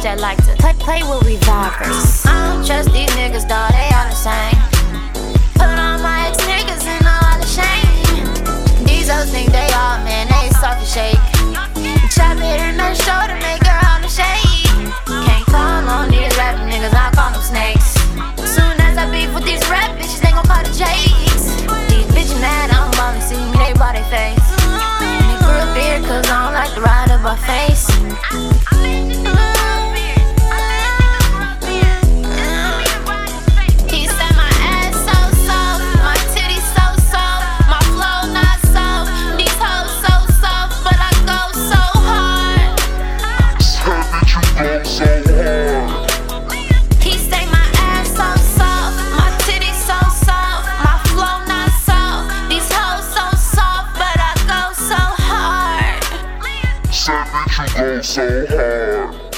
niggas that like to play with revolvers. I don't trust these niggas, dawg, they all the same. Put all my ex niggas in all the shame. These hoes think they all, man, they soft and shake. Chop it in her shoulder, make her all the shade. Can't call on these rap niggas, I call them snakes. Soon as I beef with these rap bitches, they gon' call the J's. These bitches mad, I'm ballin', see me, they bought they face. Me grew a beard, cause I don't like to ride up my face. So hard.